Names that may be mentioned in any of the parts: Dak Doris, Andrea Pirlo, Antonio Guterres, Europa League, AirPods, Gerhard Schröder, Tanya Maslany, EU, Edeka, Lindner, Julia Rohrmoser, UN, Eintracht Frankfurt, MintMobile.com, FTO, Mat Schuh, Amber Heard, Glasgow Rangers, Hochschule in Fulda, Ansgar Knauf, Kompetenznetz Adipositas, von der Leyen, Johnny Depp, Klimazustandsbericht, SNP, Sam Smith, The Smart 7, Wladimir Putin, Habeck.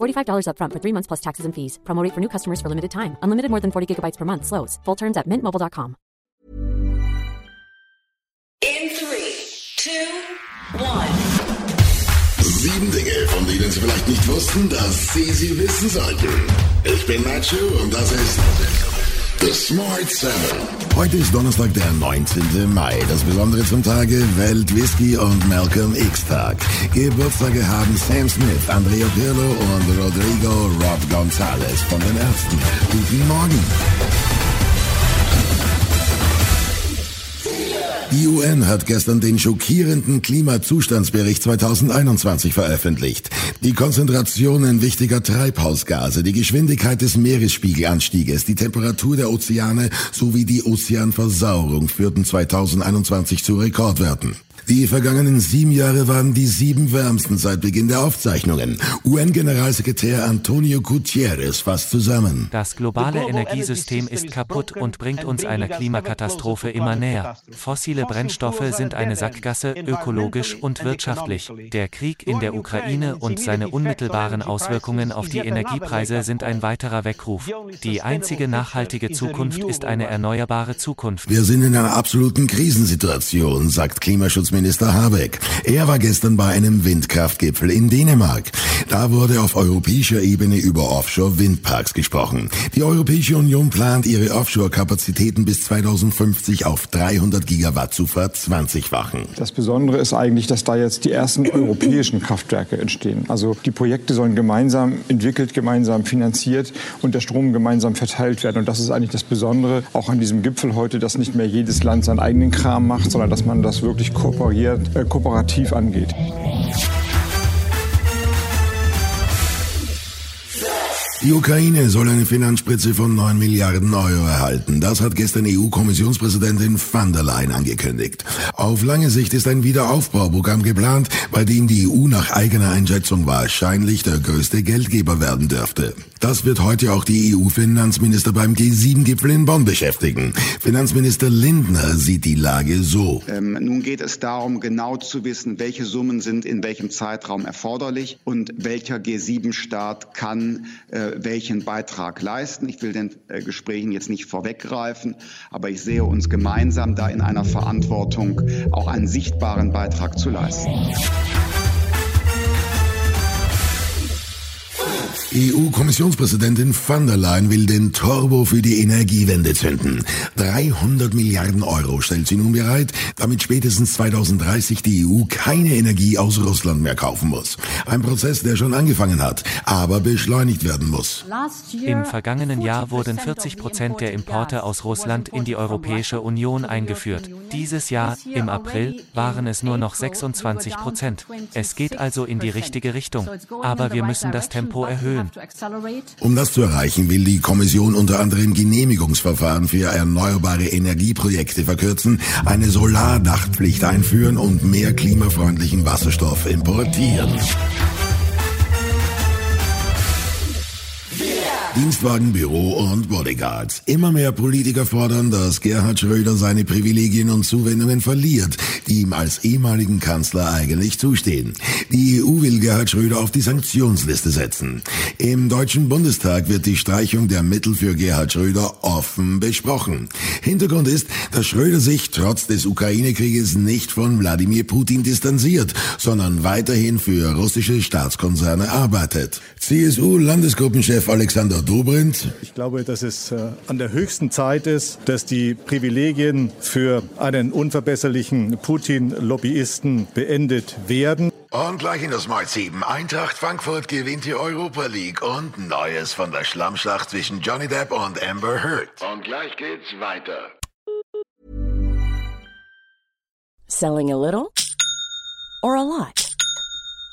$45 up front for 3 months plus taxes and fees. Promo rate for new customers for limited time. Unlimited more than 40 gigabytes per month slows. Full terms at mintmobile.com. In 3, 2, 1. 7 Dinge, von denen Sie vielleicht nicht wussten, dass Sie wissen sollten. Ich bin Mat Schuh und das ist The Smart 7. Heute ist Donnerstag, der 19. Mai. Das Besondere zum Tage, Weltwhisky und Malcolm X-Tag. Geburtstage haben Sam Smith, Andrea Pirlo und Rodrigo Rob González von den Ärzten. Guten Morgen. Die UN hat gestern den schockierenden Klimazustandsbericht 2021 veröffentlicht. Die Konzentrationen wichtiger Treibhausgase, die Geschwindigkeit des Meeresspiegelanstieges, die Temperatur der Ozeane sowie die Ozeanversauerung führten 2021 zu Rekordwerten. Die vergangenen 7 Jahre waren die 7 wärmsten seit Beginn der Aufzeichnungen. UN-Generalsekretär Antonio Guterres fasst zusammen. Das globale Energiesystem ist kaputt und bringt uns einer Klimakatastrophe immer näher. Fossile Brennstoffe sind eine Sackgasse, ökologisch und wirtschaftlich. Der Krieg in der Ukraine und seine unmittelbaren Auswirkungen auf die Energiepreise sind ein weiterer Weckruf. Die einzige nachhaltige Zukunft ist eine erneuerbare Zukunft. Wir sind in einer absoluten Krisensituation, sagt Klimaschutzminister Habeck. Er war gestern bei einem Windkraftgipfel in Dänemark. Da wurde auf europäischer Ebene über Offshore-Windparks gesprochen. Die Europäische Union plant, ihre Offshore-Kapazitäten bis 2050 auf 300 Gigawatt zu ver-20-fachen. Das Besondere ist eigentlich, dass da jetzt die ersten europäischen Kraftwerke entstehen. Also die Projekte sollen gemeinsam entwickelt, gemeinsam finanziert und der Strom gemeinsam verteilt werden. Und das ist eigentlich das Besondere auch an diesem Gipfel heute, dass nicht mehr jedes Land seinen eigenen Kram macht, sondern dass man das wirklich kooperativ angeht. Die Ukraine soll eine Finanzspritze von 9 Milliarden Euro erhalten. Das hat gestern EU-Kommissionspräsidentin von der Leyen angekündigt. Auf lange Sicht ist ein Wiederaufbauprogramm geplant, bei dem die EU nach eigener Einschätzung wahrscheinlich der größte Geldgeber werden dürfte. Das wird heute auch die EU-Finanzminister beim G7-Gipfel in Bonn beschäftigen. Finanzminister Lindner sieht die Lage so. Nun geht es darum, genau zu wissen, welche Summen sind in welchem Zeitraum erforderlich und welcher G7-Staat kann welchen Beitrag leisten. Ich will den Gesprächen jetzt nicht vorweggreifen, aber ich sehe uns gemeinsam da in einer Verantwortung, auch einen sichtbaren Beitrag zu leisten. EU-Kommissionspräsidentin von der Leyen will den Turbo für die Energiewende zünden. 300 Milliarden Euro stellt sie nun bereit, damit spätestens 2030 die EU keine Energie aus Russland mehr kaufen muss. Ein Prozess, der schon angefangen hat, aber beschleunigt werden muss. Im vergangenen Jahr wurden 40% der Importe aus Russland in die Europäische Union eingeführt. Dieses Jahr, im April, waren es nur noch 26%. Es geht also in die richtige Richtung. Aber wir müssen das Tempo erhöhen. Um das zu erreichen, will die Kommission unter anderem Genehmigungsverfahren für erneuerbare Energieprojekte verkürzen, eine Solardachpflicht einführen und mehr klimafreundlichen Wasserstoff importieren. Dienstwagen, Büro und Bodyguards. Immer mehr Politiker fordern, dass Gerhard Schröder seine Privilegien und Zuwendungen verliert, die ihm als ehemaligen Kanzler eigentlich zustehen. Die EU will Gerhard Schröder auf die Sanktionsliste setzen. Im Deutschen Bundestag wird die Streichung der Mittel für Gerhard Schröder offen besprochen. Hintergrund ist, dass Schröder sich trotz des Ukraine-Krieges nicht von Wladimir Putin distanziert, sondern weiterhin für russische Staatskonzerne arbeitet. CSU-Landesgruppenchef Alexander Ich glaube, dass es an der höchsten Zeit ist, dass die Privilegien für einen unverbesserlichen Putin-Lobbyisten beendet werden. Und gleich in der Smart 7. Eintracht Frankfurt gewinnt die Europa League und Neues von der Schlammschlacht zwischen Johnny Depp und Amber Heard. Und gleich geht's weiter. Selling a little or a lot?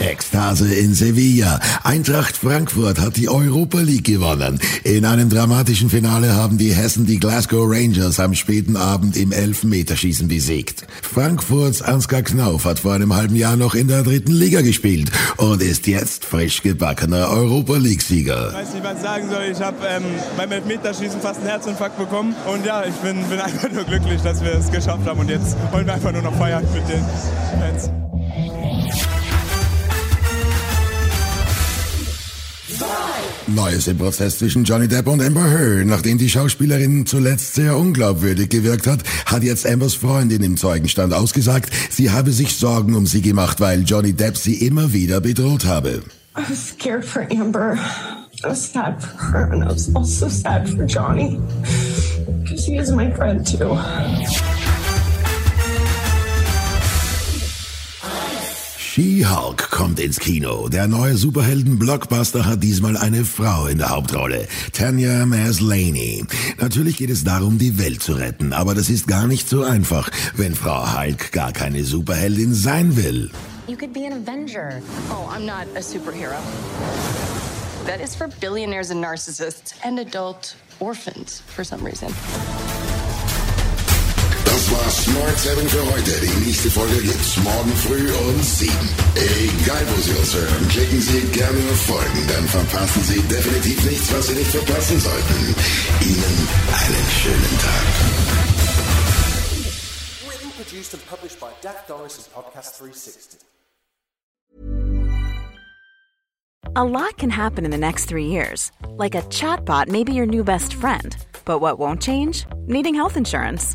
Ekstase in Sevilla. Eintracht Frankfurt hat die Europa League gewonnen. In einem dramatischen Finale haben die Hessen die Glasgow Rangers am späten Abend im Elfmeterschießen besiegt. Frankfurts Ansgar Knauf hat vor einem halben Jahr noch in der 3. Liga gespielt und ist jetzt frisch gebackener Europa League-Sieger. Ich weiß nicht, was ich sagen soll. Ich habe beim Elfmeterschießen fast einen Herzinfarkt bekommen. Und ja, ich bin einfach nur glücklich, dass wir es geschafft haben. Und jetzt wollen wir einfach nur noch feiern mit den Fans. Neues im Prozess zwischen Johnny Depp und Amber Heard. Nachdem die Schauspielerin zuletzt sehr unglaubwürdig gewirkt hat, hat jetzt Ambers Freundin im Zeugenstand ausgesagt, sie habe sich Sorgen um sie gemacht, weil Johnny Depp sie immer wieder bedroht habe. I was scared for Amber. I was sad for her and I was also sad for Johnny. Because he is my friend too. She-Hulk kommt ins Kino. Der neue Superhelden-Blockbuster hat diesmal eine Frau in der Hauptrolle. Tanya Maslany. Natürlich geht es darum, die Welt zu retten. Aber das ist gar nicht so einfach, wenn Frau Hulk gar keine Superheldin sein will. You could be an Avenger. Oh, I'm not a superhero. That is for billionaires and narcissists and adult orphans for some reason. Das war Smart 7 für heute. Die nächste Folge gibt's morgen früh um 7. Egal, wo Sie uns hören, klicken Sie gerne auf Folgen, dann verpassen Sie definitiv nichts, was Sie nicht verpassen sollten. Ihnen einen schönen Tag. Written, produced and published by Dak Doris' Podcast 360. A lot can happen in the next 3 years. Like a chatbot may be your new best friend. But what won't change? Needing health insurance.